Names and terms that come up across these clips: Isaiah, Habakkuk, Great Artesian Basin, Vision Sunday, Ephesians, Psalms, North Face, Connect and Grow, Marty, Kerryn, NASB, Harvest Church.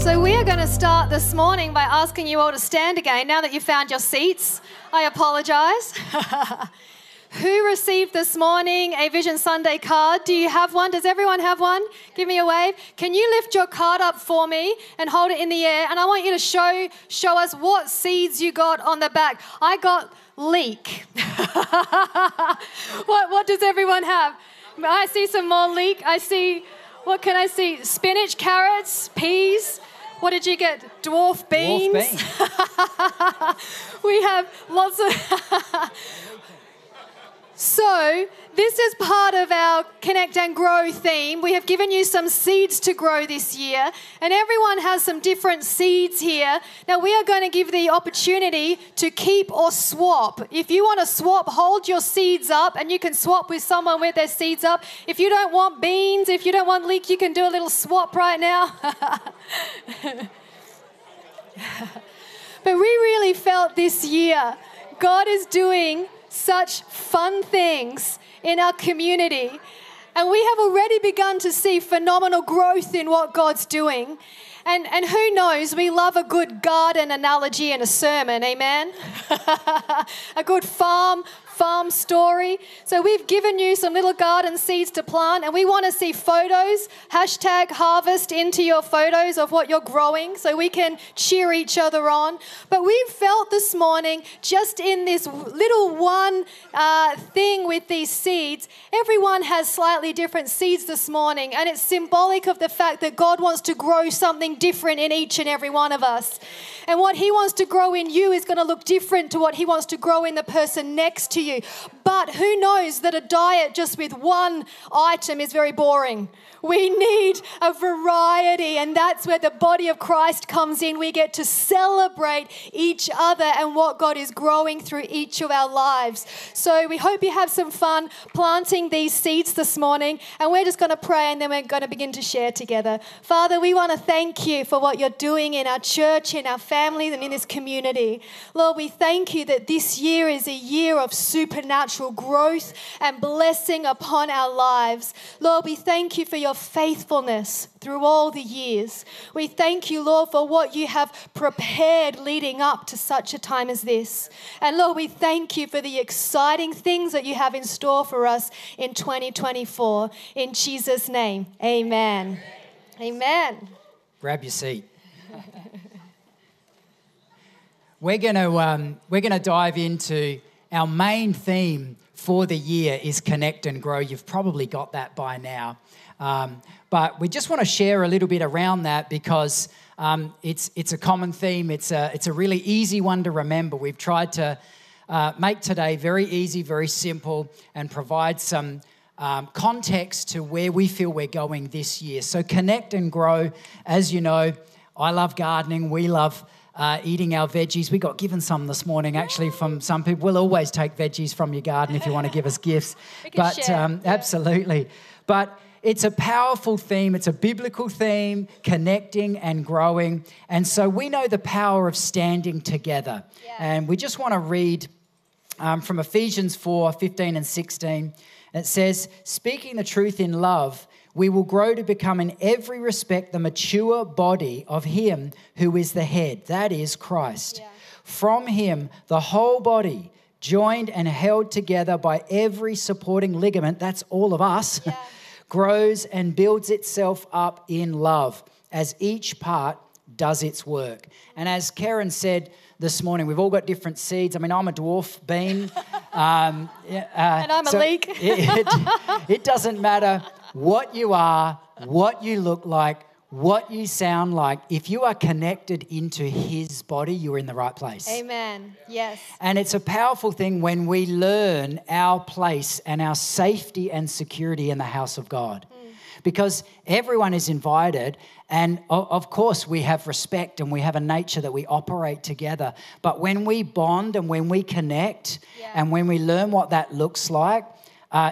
So we are going to start this morning by asking you all to stand again. Now that you've found your seats, I apologise. Who received this morning a Vision Sunday card? Do you have one? Does everyone have one? Give me a wave. Can you lift your card up for me and hold it in the air? And I want you to show us what seeds you got on the back. I got leek. What does everyone have? I see some more leek. I see, what can I see? Spinach, carrots, peas. What did you get? Dwarf beans. Dwarf beans. We have lots of... So, this is part of our Connect and Grow theme. We have given you some seeds to grow this year, and everyone has some different seeds here. Now, we are going to give the opportunity to keep or swap. If you want to swap, hold your seeds up, and you can swap with someone with their seeds up. If you don't want beans, if you don't want leek, you can do a little swap right now. But we really felt this year, God is doing such fun things in our community. And we have already begun to see phenomenal growth in what God's doing. And who knows, we love a good garden analogy in a sermon, amen? A good farm story. So we've given you some little garden seeds to plant, and we want to see photos, #harvest into your photos of what you're growing so we can cheer each other on. But we felt this morning, just in this little one thing with these seeds, everyone has slightly different seeds this morning, and it's symbolic of the fact that God wants to grow something different in each and every one of us. And what he wants to grow in you is going to look different to what he wants to grow in the person next to you. But who knows that a diet just with one item is very boring. We need a variety, and that's where the body of Christ comes in. We get to celebrate each other and what God is growing through each of our lives. So we hope you have some fun planting these seeds this morning, and we're just going to pray, and then we're going to begin to share together. Father, we want to thank you for what you're doing in our church, in our families, and in this community. Lord, we thank you that this year is a year of supernatural growth and blessing upon our lives. Lord, we thank you for your faithfulness through all the years. We thank you, Lord, for what you have prepared leading up to such a time as this. And Lord, we thank you for the exciting things that you have in store for us in 2024. In Jesus' name, amen. Amen. Grab your seat. We're going to dive into our main theme for the year is Connect and Grow. You've probably got that by now. But we just want to share a little bit around that because it's a common theme. It's a really easy one to remember. We've tried to make today very easy, very simple, and provide some context to where we feel we're going this year. So Connect and Grow. As you know, I love gardening. We love eating our veggies. We got given some this morning, actually, from some people. We'll always take veggies from your garden if you want to give us gifts. Absolutely. But it's a powerful theme. It's a biblical theme, connecting and growing. And so we know the power of standing together. Yeah. And we just want to read from Ephesians 4:15 and 16. It says, "Speaking the truth in love, we will grow to become in every respect the mature body of him who is the head, that is Christ. Yeah. From him, the whole body, joined and held together by every supporting ligament," that's all of us, yeah, "grows and builds itself up in love as each part does its work." And as Kerryn said this morning, we've all got different seeds. I mean, I'm a dwarf bean. And I'm a leek. It doesn't matter what you are, what you look like, what you sound like. If you are connected into his body, you're in the right place. Amen. Yes. And it's a powerful thing when we learn our place and our safety and security in the house of God. because everyone is invited. And of course, we have respect and we have a nature that we operate together. But when we bond and when we connect and when we learn what that looks like,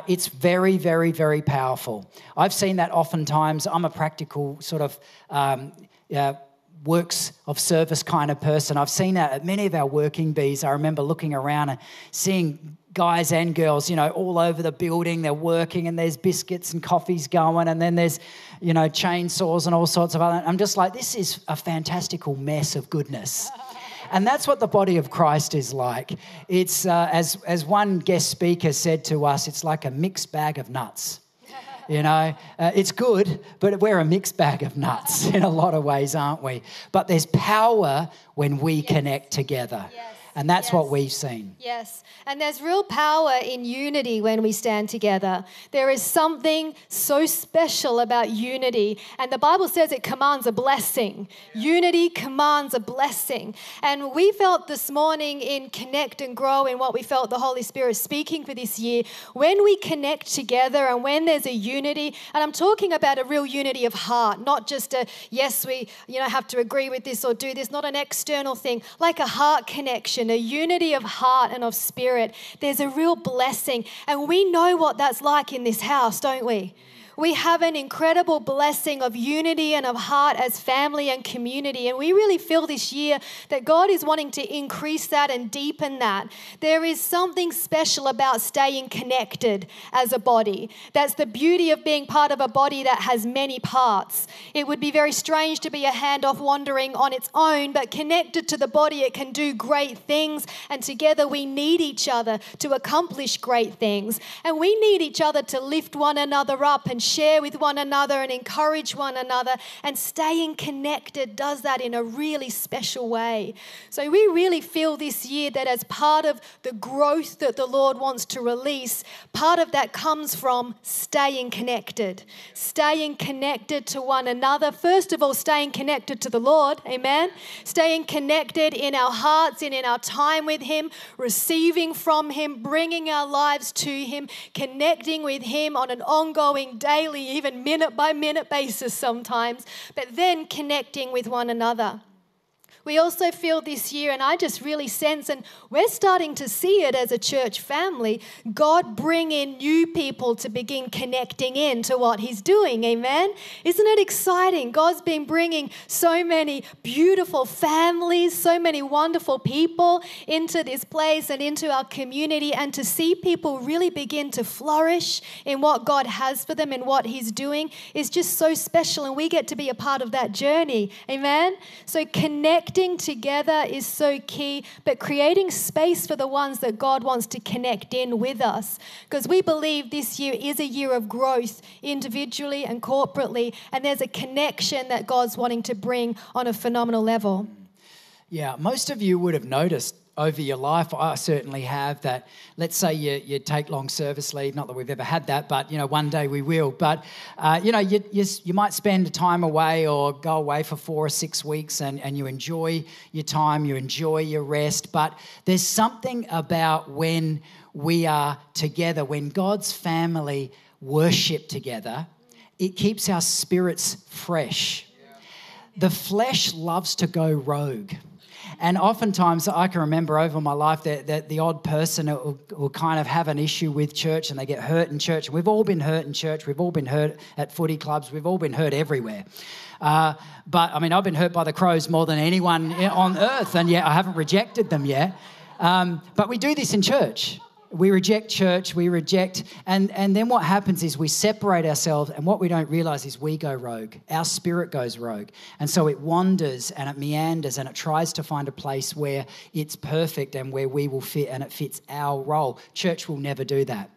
it's very, very, very powerful. I've seen that oftentimes. I'm a practical sort of works of service kind of person. I've seen that at many of our working bees. I remember looking around and seeing guys and girls, you know, all over the building. They're working and there's biscuits and coffees going, and then there's, you know, chainsaws and all sorts of other. I'm just like, this is a fantastical mess of goodness. And that's what the body of Christ is like. It's, as one guest speaker said to us, it's like a mixed bag of nuts. You know, it's good, but we're a mixed bag of nuts in a lot of ways, aren't we? But there's power when we connect together. Yes. And that's what we've seen. Yes. And there's real power in unity when we stand together. There is something so special about unity. And the Bible says it commands a blessing. Unity commands a blessing. And we felt this morning in Connect and Grow, in what we felt the Holy Spirit speaking for this year, when we connect together and when there's a unity, and I'm talking about a real unity of heart, not just a, yes, we, you know, have to agree with this or do this, not an external thing, like a heart connection. A unity of heart and of spirit, there's a real blessing. And we know what that's like in this house, don't we? We have an incredible blessing of unity and of heart as family and community. And we really feel this year that God is wanting to increase that and deepen that. There is something special about staying connected as a body. That's the beauty of being part of a body that has many parts. It would be very strange to be a handoff wandering on its own, but connected to the body, it can do great things. And together we need each other to accomplish great things. And we need each other to lift one another up and share with one another and encourage one another, and staying connected does that in a really special way. So we really feel this year that as part of the growth that the Lord wants to release, part of that comes from staying connected to one another. First of all, staying connected to the Lord, amen? Staying connected in our hearts and in our time with Him, receiving from Him, bringing our lives to Him, connecting with Him on an ongoing day, daily, even minute-by-minute basis sometimes, but then connecting with one another. We also feel this year, and I just really sense, and we're starting to see it as a church family, God bring in new people to begin connecting in to what He's doing, amen? Isn't it exciting? God's been bringing so many beautiful families, so many wonderful people into this place and into our community, and to see people really begin to flourish in what God has for them and what He's doing is just so special, and we get to be a part of that journey, amen? So connecting together is so key, but creating space for the ones that God wants to connect in with us, because we believe this year is a year of growth individually and corporately, and there's a connection that God's wanting to bring on a phenomenal level. Yeah, most of you would have noticed over your life, I certainly have, that let's say you take long service leave, not that we've ever had that, but, you know, one day we will. But, you know, you might spend time away or go away for 4 or 6 weeks and you enjoy your time, you enjoy your rest. But there's something about when we are together, when God's family worship together, it keeps our spirits fresh. Yeah. The flesh loves to go rogue. And oftentimes I can remember over my life that the odd person will kind of have an issue with church and they get hurt in church. We've all been hurt in church. We've all been hurt at footy clubs. We've all been hurt everywhere. But, I mean, I've been hurt by the Crows more than anyone on earth, and yet I haven't rejected them yet. But we do this in church. We reject church. We reject. And then what happens is we separate ourselves, and what we don't realise is we go rogue. Our spirit goes rogue. And so it wanders and it meanders and it tries to find a place where it's perfect and where we will fit and it fits our role. Church will never do that,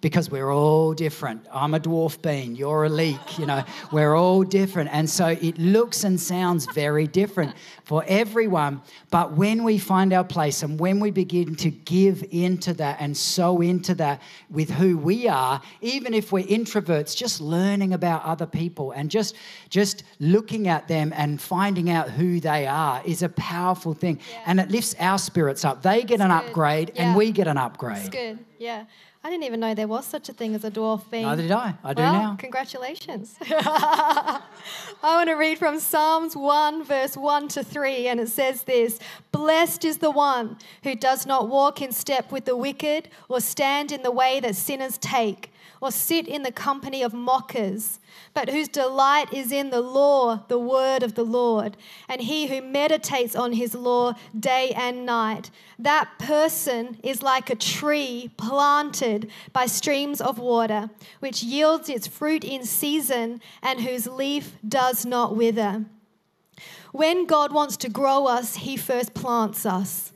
because we're all different. I'm a dwarf bean, you're a leek, you know. We're all different. And so it looks and sounds very different for everyone. But when we find our place and when we begin to give into that and sow into that with who we are, even if we're introverts, just learning about other people and just looking at them and finding out who they are is a powerful thing. Yeah. And it lifts our spirits up. They get an upgrade and we get an upgrade. It's good, yeah. I didn't even know there was such a thing as a dwarf being. Neither did I. I do now. Congratulations. I want to read from Psalms 1, verse 1 to 3, and it says this: Blessed is the one who does not walk in step with the wicked, or stand in the way that sinners take, or sit in the company of mockers, but whose delight is in the law, the word of the Lord, and he who meditates on his law day and night. That person is like a tree planted by streams of water, which yields its fruit in season and whose leaf does not wither. When God wants to grow us, he first plants us.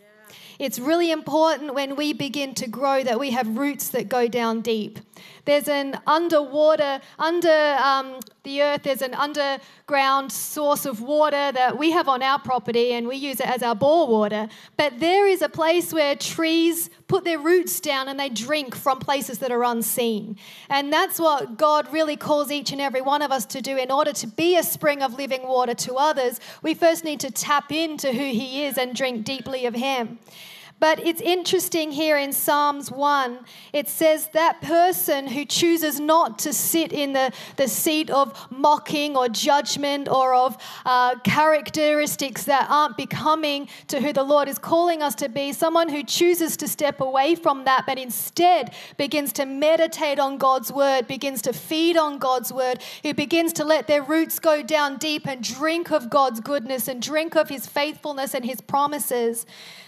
It's really important when we begin to grow that we have roots that go down deep. There's an underwater, the earth, there's an underground source of water that we have on our property and we use it as our bore water. But there is a place where trees put their roots down and they drink from places that are unseen. And that's what God really calls each and every one of us to do. In order to be a spring of living water to others, we first need to tap into who he is and drink deeply of him. But it's interesting here in Psalms 1, it says that person who chooses not to sit in the seat of mocking or judgment or of characteristics that aren't becoming to who the Lord is calling us to be, someone who chooses to step away from that but instead begins to meditate on God's word, begins to feed on God's word, who begins to let their roots go down deep and drink of God's goodness and drink of his faithfulness and his promises.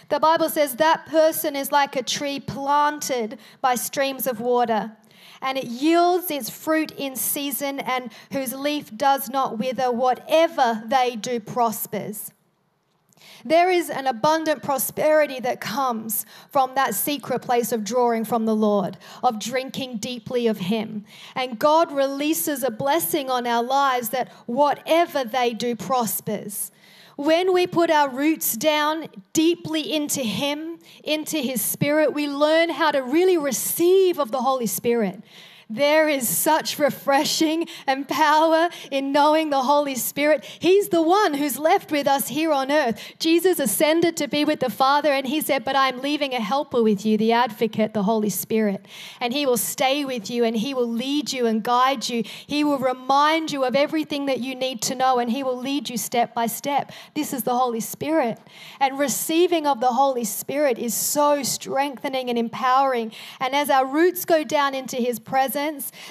The Bible says that person is like a tree planted by streams of water, and it yields its fruit in season and whose leaf does not wither. Whatever they do prospers. There is an abundant prosperity that comes from that secret place of drawing from the Lord, of drinking deeply of him. And God releases a blessing on our lives that whatever they do prospers. When we put our roots down deeply into him, into his spirit, we learn how to really receive of the Holy Spirit. There is such refreshing and power in knowing the Holy Spirit. He's the one who's left with us here on earth. Jesus ascended to be with the Father and he said, but I'm leaving a helper with you, the advocate, the Holy Spirit. And he will stay with you and he will lead you and guide you. He will remind you of everything that you need to know and he will lead you step by step. This is the Holy Spirit. And receiving of the Holy Spirit is so strengthening and empowering. And as our roots go down into his presence,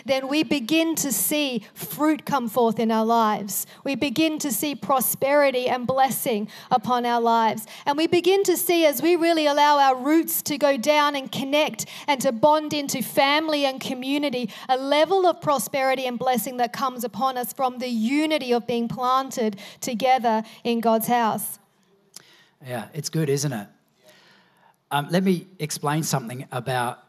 then we begin to see fruit come forth in our lives. We begin to see prosperity and blessing upon our lives. And we begin to see, as we really allow our roots to go down and connect and to bond into family and community, a level of prosperity and blessing that comes upon us from the unity of being planted together in God's house. Yeah, it's good, isn't it? Let me explain something about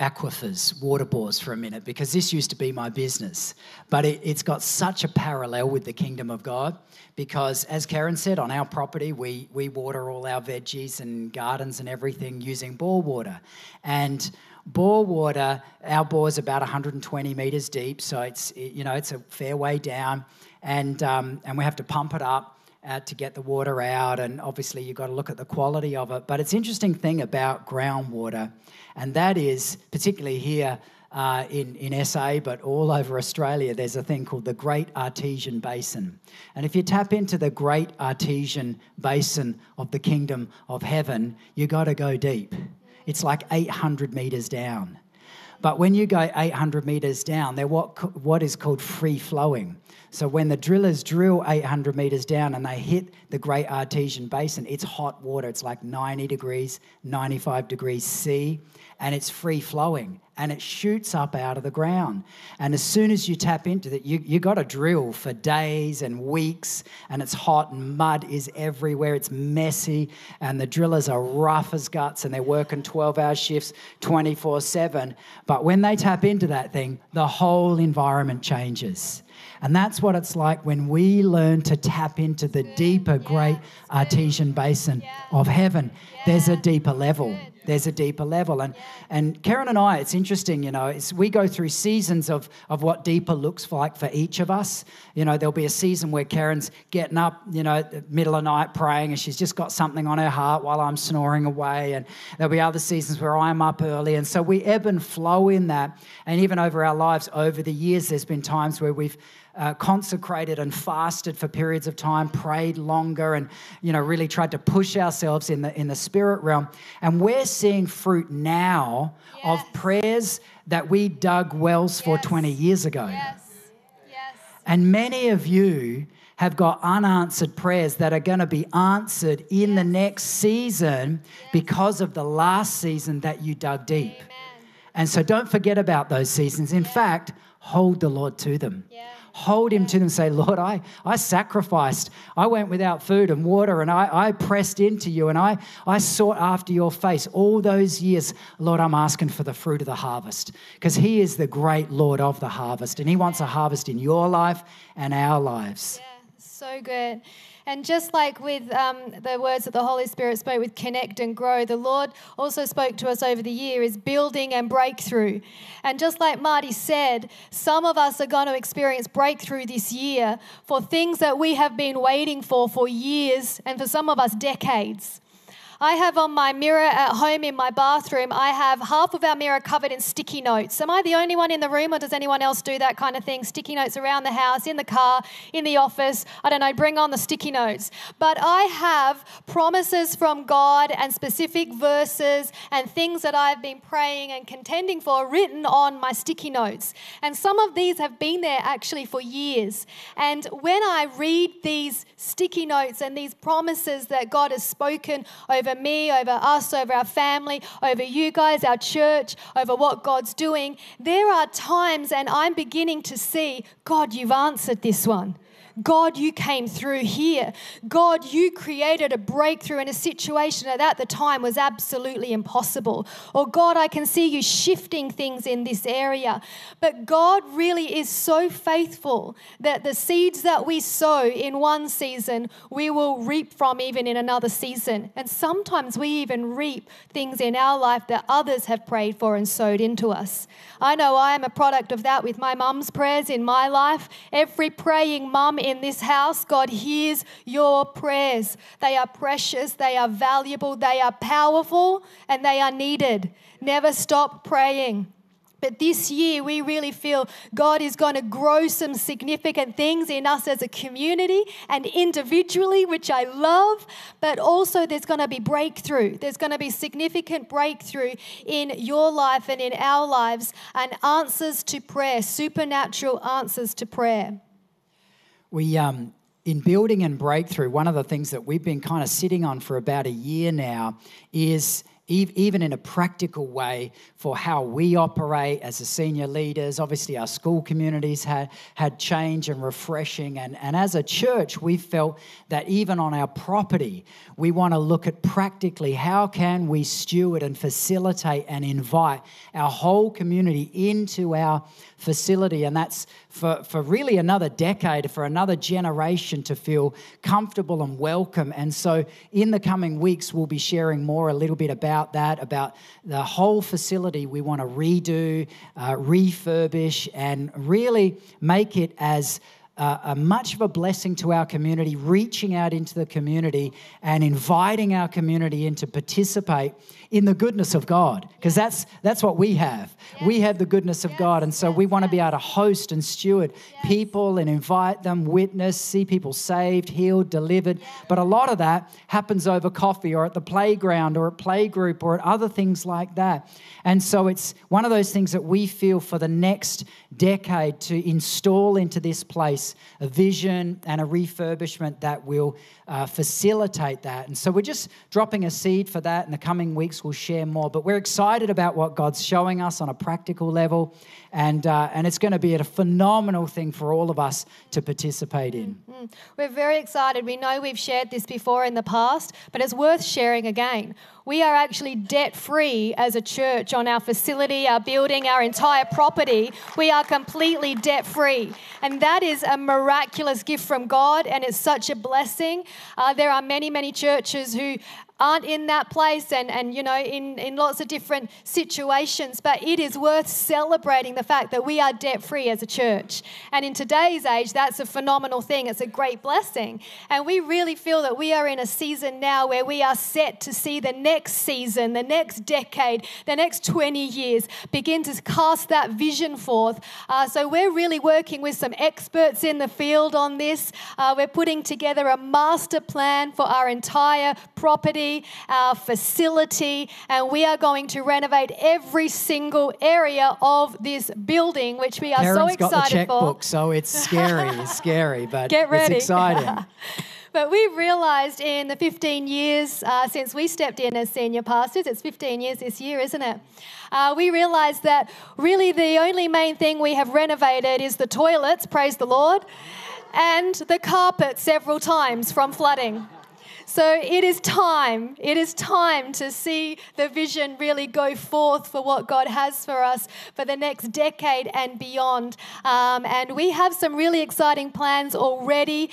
aquifers, water bores for a minute, because this used to be my business. But it's got such a parallel with the kingdom of God because, as Kerryn said, on our property, we water all our veggies and gardens and everything using bore water. And bore water, our bore is about 120 metres deep, so it's a fair way down. And we have to pump it up to get the water out, and obviously you've got to look at the quality of it. But it's an interesting thing about groundwater, and that is, particularly here in SA, but all over Australia, there's a thing called the Great Artesian Basin. And if you tap into the Great Artesian Basin of the Kingdom of Heaven, you got to go deep. It's like 800 metres down. But when you go 800 metres down, they're what is called free-flowing. So when the drillers drill 800 metres down and they hit the Great Artesian Basin, it's hot water. It's like 90 degrees, 95 degrees C, and it's free-flowing, and it shoots up out of the ground. And as soon as you tap into it, you got to drill for days and weeks, and it's hot and mud is everywhere. It's messy, and the drillers are rough as guts, and they're working 12-hour shifts, 24/7. But when they tap into that thing, the whole environment changes. And that's what it's like when we learn to tap into the deeper Great Artesian Basin of heaven. There's a deeper level. There's a deeper level. And Kerryn and I, it's interesting, you know, we go through seasons of what deeper looks like for each of us. You know, there'll be a season where Kerryn's getting up, you know, middle of night praying, and she's just got something on her heart while I'm snoring away. And there'll be other seasons where I'm up early. And so we ebb and flow in that. And even over our lives, over the years, there's been times where we've consecrated and fasted for periods of time, prayed longer, and, you know, really tried to push ourselves in the spirit realm. And we're seeing fruit now of prayers that we dug wells for 20 years ago. Yes. And many of you have got unanswered prayers that are going to be answered in the next season because of the last season that you dug deep. Amen. And so don't forget about those seasons. In fact, hold the Lord to them. Hold him to them. Say, Lord, I sacrificed. I went without food and water, and I pressed into you, and I sought after your face all those years. Lord, I'm asking for the fruit of the harvest, because he is the great Lord of the harvest, and he wants a harvest in your life and our lives. Yeah, so good. And just like with the words that the Holy Spirit spoke with Connect and Grow, the Lord also spoke to us over the year is building and breakthrough. And just like Marty said, some of us are going to experience breakthrough this year for things that we have been waiting for years, and for some of us, decades. I have on my mirror at home in my bathroom, I have half of our mirror covered in sticky notes. Am I the only one in the room, or does anyone else do that kind of thing? Sticky notes around the house, in the car, in the office. I don't know, bring on the sticky notes. But I have promises from God and specific verses and things that I've been praying and contending for written on my sticky notes. And some of these have been there actually for years. And when I read these sticky notes and these promises that God has spoken over me, over us, over our family, over you guys, our church, over what God's doing, there are times, and I'm beginning to see, God, you've answered this one. God, you came through here. God, you created a breakthrough in a situation that at the time was absolutely impossible. Or God, I can see you shifting things in this area. But God really is so faithful that the seeds that we sow in one season, we will reap from even in another season. And sometimes we even reap things in our life that others have prayed for and sowed into us. I know I am a product of that with my mum's prayers in my life. Every praying mum in this house, God hears your prayers. They are precious, they are valuable, they are powerful, and they are needed. Never stop praying. But this year, we really feel God is going to grow some significant things in us as a community and individually, which I love. But also, there's going to be breakthrough. There's going to be significant breakthrough in your life and in our lives, and answers to prayer, supernatural answers to prayer. We, in building and breakthrough, one of the things that we've been kind of sitting on for about a year now is even in a practical way for how we operate as the senior leaders. Obviously, our school communities had change and refreshing. And as a church, we felt that even on our property, we want to look at practically how can we steward and facilitate and invite our whole community into our facility. And that's for really another decade, for another generation to feel comfortable and welcome. And so in the coming weeks, we'll be sharing more a little bit about that, about the whole facility we want to redo, refurbish, and really make it as a much of a blessing to our community, reaching out into the community and inviting our community in to participate in the goodness of God, because that's what we have. Yes. We have the goodness of God, and so we want to be able to host and steward people and invite them, witness, see people saved, healed, delivered. But a lot of that happens over coffee or at the playground or at playgroup or at other things like that. And so it's one of those things that we feel for the next decade to install into this place a vision and a refurbishment that will facilitate that. And so we're just dropping a seed for that in the coming weeks. We'll share more, but we're excited about what God's showing us on a practical level, and it's going to be a phenomenal thing for all of us to participate in. We're very excited. We know we've shared this before in the past, but it's worth sharing again. We are actually debt-free as a church on our facility, our building, our entire property. We are completely debt-free, and that is a miraculous gift from God, and it's such a blessing. There are many, many churches who aren't in that place and you know, in lots of different situations. But it is worth celebrating the fact that we are debt-free as a church. And in today's age, that's a phenomenal thing. It's a great blessing. And we really feel that we are in a season now where we are set to see the next season, the next decade, the next 20 years begin to cast that vision forth. So we're really working with some experts in the field on this. We're putting together a master plan for our entire property, our facility, and we are going to renovate every single area of this building, which we are Kerryn's so excited got the checkbook, for. So it's scary, it's scary, but it's exciting. But we've realised in the 15 years since we stepped in as senior pastors, it's 15 years this year, isn't it? We realised that really the only main thing we have renovated is the toilets, praise the Lord, and the carpet several times from flooding. So it is time to see the vision really go forth for what God has for us for the next decade and beyond. And we have some really exciting plans already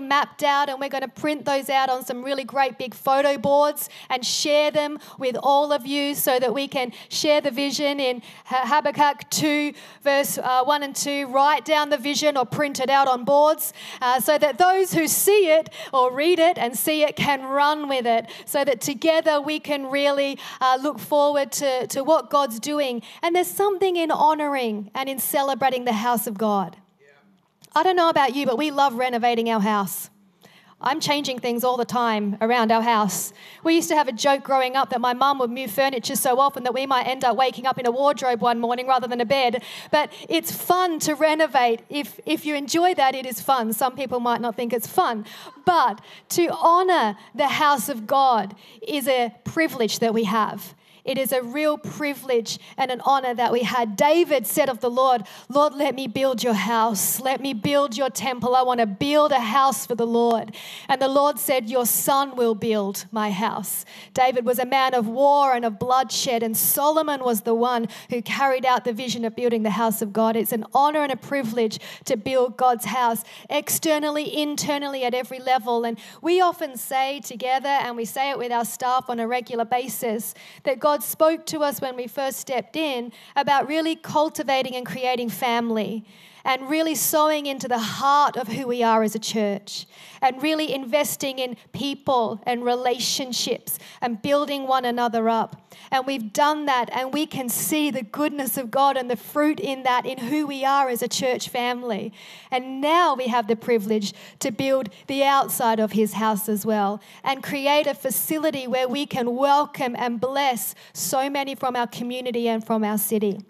mapped out, and we're going to print those out on some really great big photo boards and share them with all of you so that we can share the vision in Habakkuk 2 verse 1 and 2, write down the vision or print it out on boards so that those who see it or read it and see it can run with it, so that together we can really look forward to what God's doing. And there's something in honouring and in celebrating the house of God. Yeah. I don't know about you, but we love renovating our house. I'm changing things all the time around our house. We used to have a joke growing up that my mum would move furniture so often that we might end up waking up in a wardrobe one morning rather than a bed. But it's fun to renovate. If you enjoy that, it is fun. Some people might not think it's fun. But to honour the house of God is a privilege that we have. It is a real privilege and an honor that we had. David said of the Lord, Lord, let me build your house. Let me build your temple. I want to build a house for the Lord. And the Lord said, your son will build my house. David was a man of war and of bloodshed, and Solomon was the one who carried out the vision of building the house of God. It's an honor and a privilege to build God's house externally, internally, at every level. And we often say together, and we say it with our staff on a regular basis, that God spoke to us when we first stepped in about really cultivating and creating family and really sowing into the heart of who we are as a church and really investing in people and relationships and building one another up. And we've done that, and we can see the goodness of God and the fruit in that in who we are as a church family. And now we have the privilege to build the outside of his house as well and create a facility where we can welcome and bless so many from our community and from our city.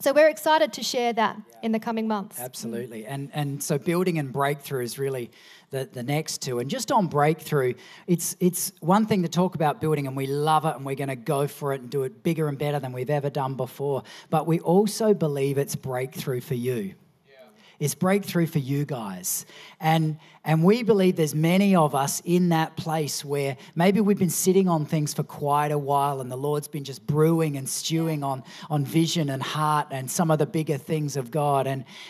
So we're excited to share that in the coming months. Absolutely. And so building and breakthrough is really the next two. And just on breakthrough, it's one thing to talk about building, and we love it, and we're going to go for it and do it bigger and better than we've ever done before. But we also believe it's breakthrough for you. It's breakthrough for you guys. And we believe there's many of us in that place where maybe we've been sitting on things for quite a while, and the Lord's been just brewing and stewing on vision and heart and some of the bigger things of God.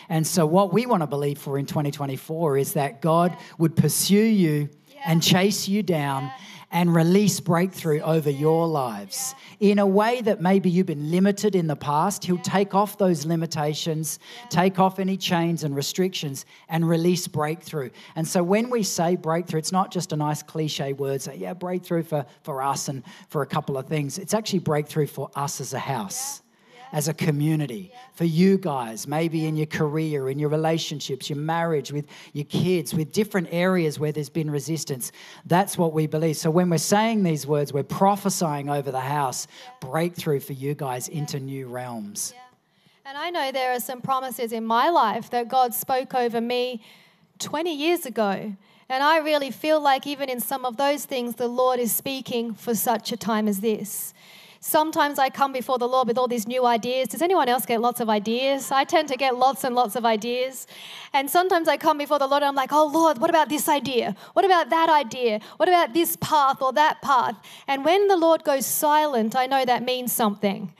And so what we want to believe for in 2024 is that God would pursue you and chase you down and release breakthrough over your lives in a way that maybe you've been limited in the past. He'll take off those limitations, take off any chains and restrictions, and release breakthrough. And so when we say breakthrough, it's not just a nice cliche word, say, yeah, breakthrough for us and for a couple of things. It's actually breakthrough for us as a house. As a community, for you guys, maybe in your career, in your relationships, your marriage, with your kids, with different areas where there's been resistance. That's what we believe. So when we're saying these words, we're prophesying over the house, breakthrough for you guys into new realms. Yeah. And I know there are some promises in my life that God spoke over me 20 years ago. And I really feel like even in some of those things, the Lord is speaking for such a time as this. Sometimes I come before the Lord with all these new ideas. Does anyone else get lots of ideas? I tend to get lots and lots of ideas. And sometimes I come before the Lord and I'm like, oh, Lord, what about this idea? What about that idea? What about this path or that path? And when the Lord goes silent, I know that means something.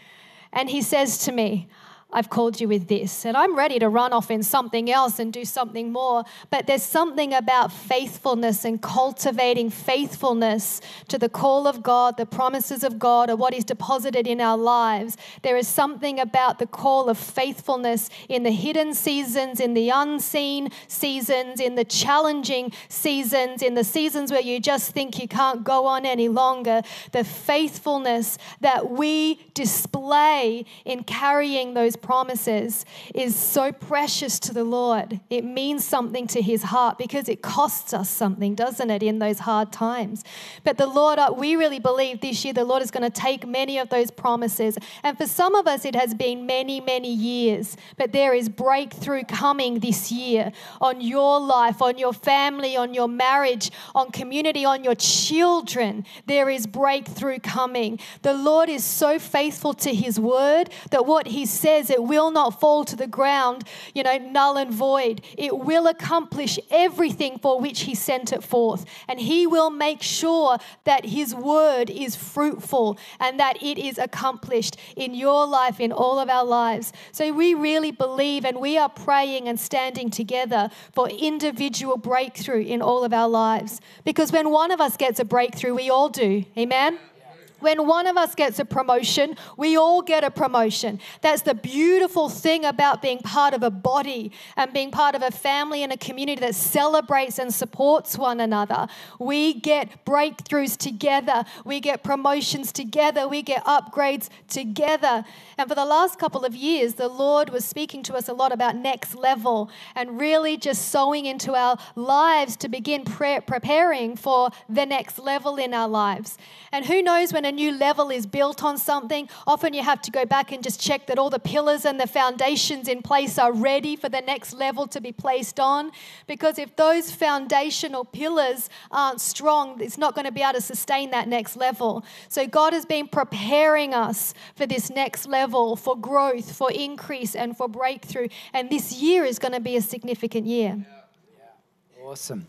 And he says to me, I've called you with this, and I'm ready to run off in something else and do something more. But there's something about faithfulness and cultivating faithfulness to the call of God, the promises of God, or what He's deposited in our lives. There is something about the call of faithfulness in the hidden seasons, in the unseen seasons, in the challenging seasons, in the seasons where you just think you can't go on any longer. The faithfulness that we display in carrying those promises is so precious to the Lord. It means something to His heart because it costs us something, doesn't it, in those hard times. But the Lord, we really believe this year the Lord is going to take many of those promises. And for some of us, it has been many, many years. But there is breakthrough coming this year on your life, on your family, on your marriage, on community, on your children. There is breakthrough coming. The Lord is so faithful to His word that what He says, it will not fall to the ground, null and void. It will accomplish everything for which He sent it forth. And He will make sure that His word is fruitful and that it is accomplished in your life, in all of our lives. So we really believe, and we are praying and standing together for individual breakthrough in all of our lives. Because when one of us gets a breakthrough, we all do. Amen? When one of us gets a promotion, we all get a promotion. That's the beautiful thing about being part of a body and being part of a family and a community that celebrates and supports one another. We get breakthroughs together. We get promotions together. We get upgrades together. And for the last couple of years, the Lord was speaking to us a lot about next level and really just sowing into our lives to begin preparing for the next level in our lives. And who knows, when a new level is built on something, often you have to go back and just check that all the pillars and the foundations in place are ready for the next level to be placed on. Because if those foundational pillars aren't strong, it's not going to be able to sustain that next level. So God has been preparing us for this next level, for growth, for increase, and for breakthrough. And this year is going to be a significant year. Awesome.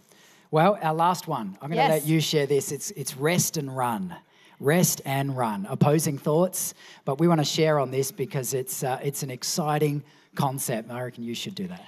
Well, our last one, I'm going to let you share this. It's rest and run. Rest and run, opposing thoughts, but we want to share on this because it's an exciting concept. I reckon you should do that.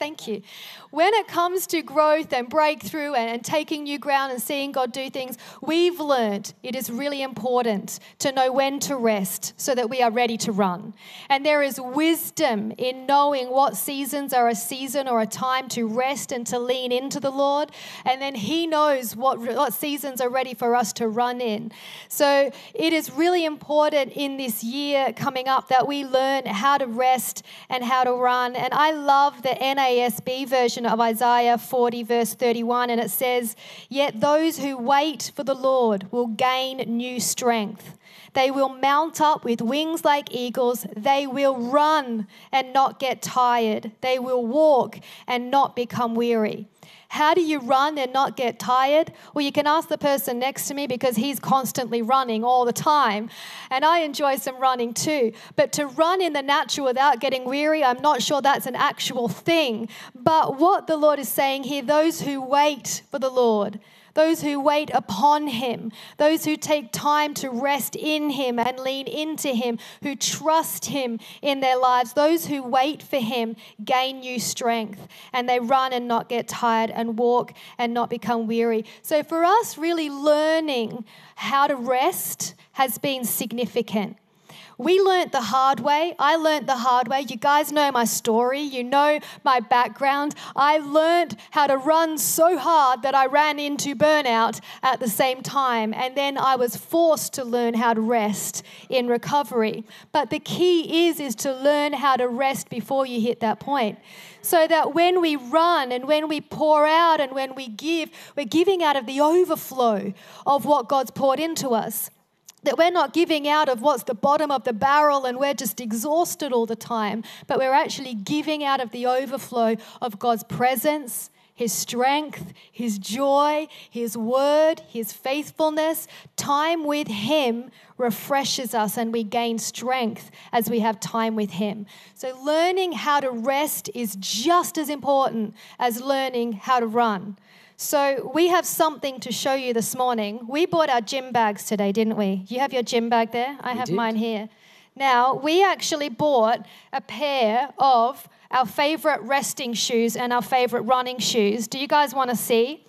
Thank you. When it comes to growth and breakthrough and taking new ground and seeing God do things, we've learned it is really important to know when to rest so that we are ready to run. And there is wisdom in knowing what seasons are a season or a time to rest and to lean into the Lord. And then He knows what seasons are ready for us to run in. So it is really important in this year coming up that we learn how to rest and how to run. And I love the NASB version of Isaiah 40 verse 31, and it says, "Yet those who wait for the Lord will gain new strength. They will mount up with wings like eagles. They will run and not get tired. They will walk and not become weary." How do you run and not get tired? Well, you can ask the person next to me because he's constantly running all the time. And I enjoy some running too. But to run in the natural without getting weary, I'm not sure that's an actual thing. But what the Lord is saying here, those who wait for the Lord, those who wait upon Him, those who take time to rest in Him and lean into Him, who trust Him in their lives, those who wait for Him gain new strength, and they run and not get tired and walk and not become weary. So for us, really learning how to rest has been significant. We learnt the hard way. I learnt the hard way. You guys know my story. You know my background. I learnt how to run so hard that I ran into burnout at the same time. And then I was forced to learn how to rest in recovery. But the key is to learn how to rest before you hit that point. So that when we run and when we pour out and when we give, we're giving out of the overflow of what God's poured into us. That we're not giving out of what's the bottom of the barrel and we're just exhausted all the time, but we're actually giving out of the overflow of God's presence, His strength, His joy, His word, His faithfulness. Time with Him refreshes us and we gain strength as we have time with Him. So learning how to rest is just as important as learning how to run. So we have something to show you this morning. We bought our gym bags today, didn't we? You have your gym bag there? I have mine here. Now, we actually bought a pair of our favorite resting shoes and our favorite running shoes. Do you guys want to see?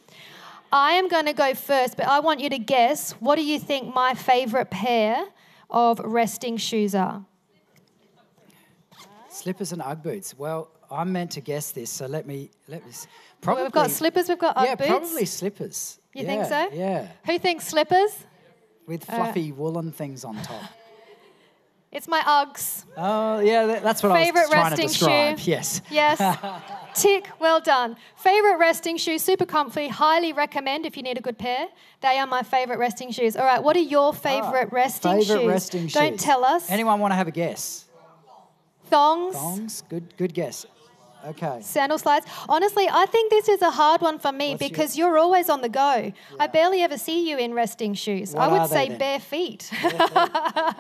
I am going to go first, but I want you to guess, what do you think my favorite pair of resting shoes are? Slippers and Ugg boots. Well, I'm meant to guess this, so let me. Probably, we've got slippers, we've got Ugg boots. Yeah, probably slippers. You think so? Yeah. Who thinks slippers? With fluffy woolen things on top. It's my Uggs. Oh, yeah, that's what I was trying to describe. Favorite resting shoe. Yes. Yes. Tick, well done. Favorite resting shoe, super comfy, highly recommend if you need a good pair. They are my favorite resting shoes. All right, what are your favorite resting shoes? Don't tell us. Anyone want to have a guess? Thongs. Thongs, good guess. Okay. Sandal slides. Honestly, I think this is a hard one for me because you're always on the go. Yeah. I barely ever see you in resting shoes. What I would say then? Bare feet.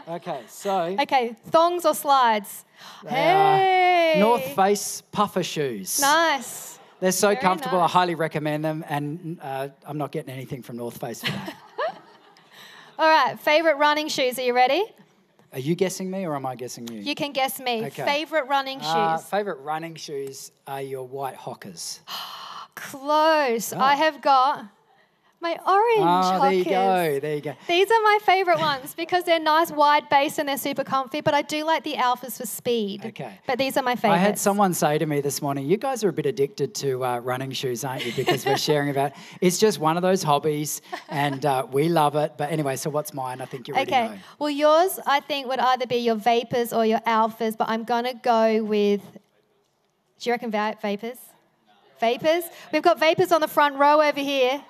Okay, so. Okay, thongs or slides? Hey. North Face puffer shoes. Nice. They're so very comfortable. Nice. I highly recommend them, and I'm not getting anything from North Face for that. All right, favourite running shoes. Are you ready? Are you guessing me or am I guessing you? You can guess me. Okay. Favourite running shoes? Favourite running shoes are your white Hockers. Close. Oh. I have got my orange Hockers. There you go. These are my favourite ones because they're nice, wide base and they're super comfy, but I do like the Alphas for speed. Okay. But these are my favourites. I had someone say to me this morning, you guys are a bit addicted to running shoes, aren't you? Because we're sharing about it. It's just one of those hobbies and we love it. But anyway, so what's mine? I think you already know. Well, yours, I think, would either be your Vapors or your Alphas, but I'm going to go with, do you reckon Vapors? Vapors? We've got Vapors on the front row over here.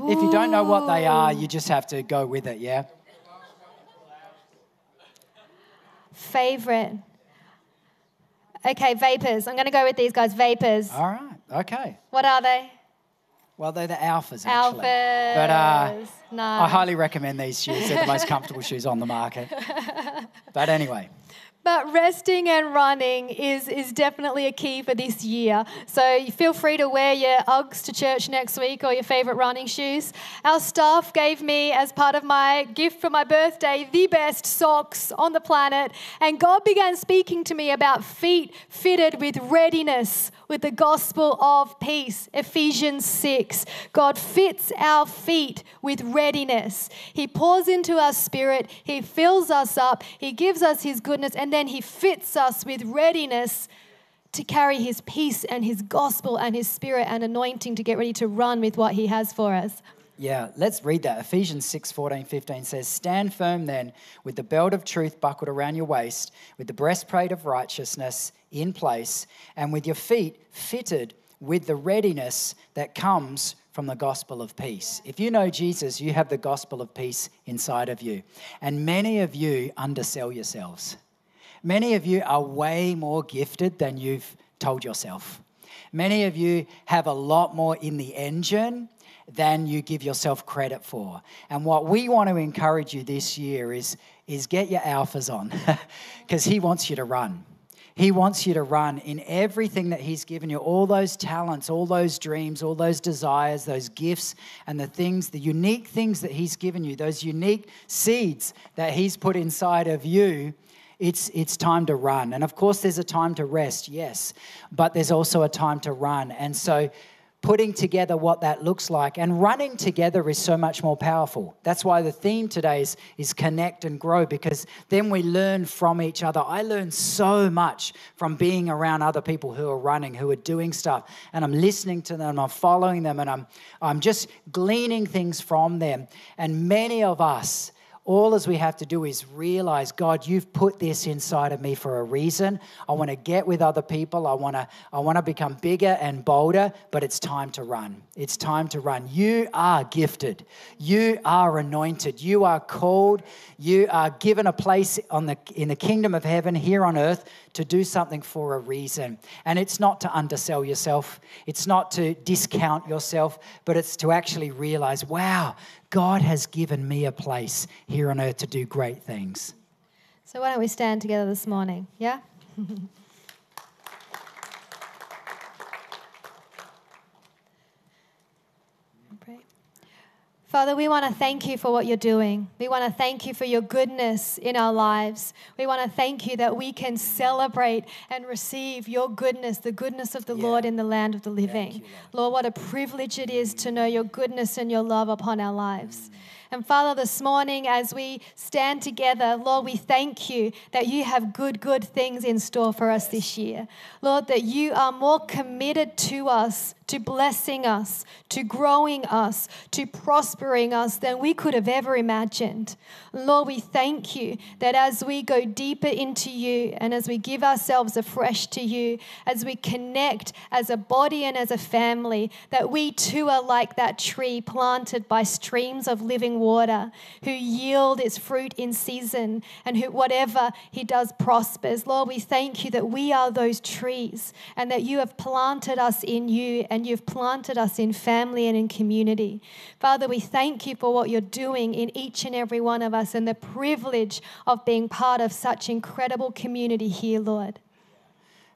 Ooh. If you don't know what they are, you just have to go with it, yeah? Favourite. Okay, Vapors. I'm going to go with these guys, Vapors. All right, okay. What are they? Well, they're the Alphas, actually. Alphas. But nice. I highly recommend these shoes. They're the most comfortable shoes on the market. But anyway. But resting and running is definitely a key for this year. So you feel free to wear your Uggs to church next week or your favourite running shoes. Our staff gave me, as part of my gift for my birthday, the best socks on the planet. And God began speaking to me about feet fitted with readiness, with the gospel of peace, Ephesians 6. God fits our feet with readiness. He pours into our spirit. He fills us up. He gives us his goodness. And then he fits us with readiness to carry his peace and his gospel and his spirit and anointing to get ready to run with what he has for us. Yeah, let's read that. Ephesians 6:14-15 says, "Stand firm then with the belt of truth buckled around your waist, with the breastplate of righteousness in place, and with your feet fitted with the readiness that comes from the gospel of peace." If you know Jesus, you have the gospel of peace inside of you. And many of you undersell yourselves. Many of you are way more gifted than you've told yourself. Many of you have a lot more in the engine than you give yourself credit for. And what we want to encourage you this year is get your Alphas on, because he wants you to run. He wants you to run in everything that he's given you, all those talents, all those dreams, all those desires, those gifts, and the things, the unique things that he's given you, those unique seeds that he's put inside of you. It's time to run. And of course, there's a time to rest, yes, but there's also a time to run. And so putting together what that looks like and running together is so much more powerful. That's why the theme today is connect and grow, because then we learn from each other. I learn so much from being around other people who are running, who are doing stuff, and I'm listening to them, I'm following them, and I'm just gleaning things from them. And many of us, all as we have to do is realize, God, you've put this inside of me for a reason. I want to get with other people. I want to become bigger and bolder, but it's time to run. It's time to run. You are gifted. You are anointed. You are called. You are given a place in the kingdom of heaven here on earth to do something for a reason. And it's not to undersell yourself. It's not to discount yourself, but it's to actually realize, wow, God has given me a place here on earth to do great things. So why don't we stand together this morning, yeah? Father, we want to thank you for what you're doing. We want to thank you for your goodness in our lives. We want to thank you that we can celebrate and receive your goodness, the goodness of the Lord in the land of the living. You, Lord, what a privilege it is to know your goodness and your love upon our lives. And Father, this morning as we stand together, Lord, we thank you that you have good things in store for us this year. Lord, that you are more committed to us, to blessing us, to growing us, to prospering us than we could have ever imagined. Lord, we thank you that as we go deeper into you and as we give ourselves afresh to you, as we connect as a body and as a family, that we too are like that tree planted by streams of living water, who yield its fruit in season and who whatever he does prospers. Lord, we thank you that we are those trees and that you have planted us in you and you've planted us in family and in community. Father, we thank you for what you're doing in each and every one of us and the privilege of being part of such incredible community here, Lord.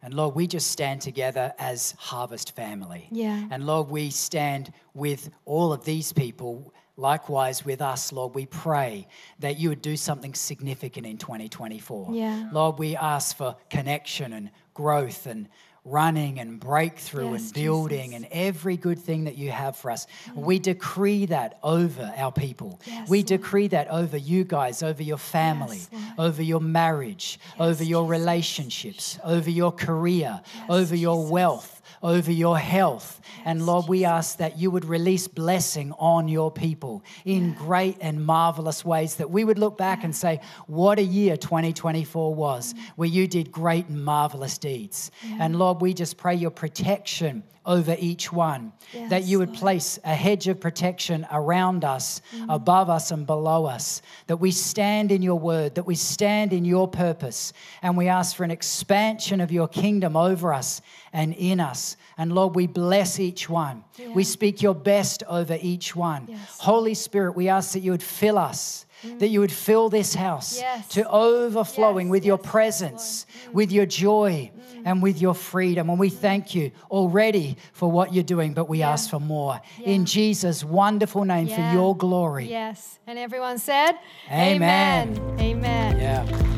And Lord, we just stand together as Harvest family. And Lord, we stand with all of these people. Likewise with us, Lord, we pray that you would do something significant in 2024. Lord, we ask for connection and growth and running and breakthrough and building and every good thing that you have for us. We decree that over our people. We decree that over you guys, over your family, over your marriage, over your relationships, over your career, over your wealth, over your health. And Lord, we ask that you would release blessing on your people in great and marvelous ways, that we would look back and say, what a year 2024 was, where you did great and marvelous deeds. And Lord, we just pray your protection over each one, that you would place a hedge of protection around us, above us and below us, that we stand in your word, that we stand in your purpose, and we ask for an expansion of your kingdom over us and in us. And Lord, we bless each one. We speak your best over each one. Holy Spirit, we ask that you would fill us, that you would fill this house to overflowing with your presence, with your joy, and with your freedom. And we thank you already for what you're doing, but we ask for more. In Jesus' wonderful name, for your glory. And everyone said, Amen. Amen.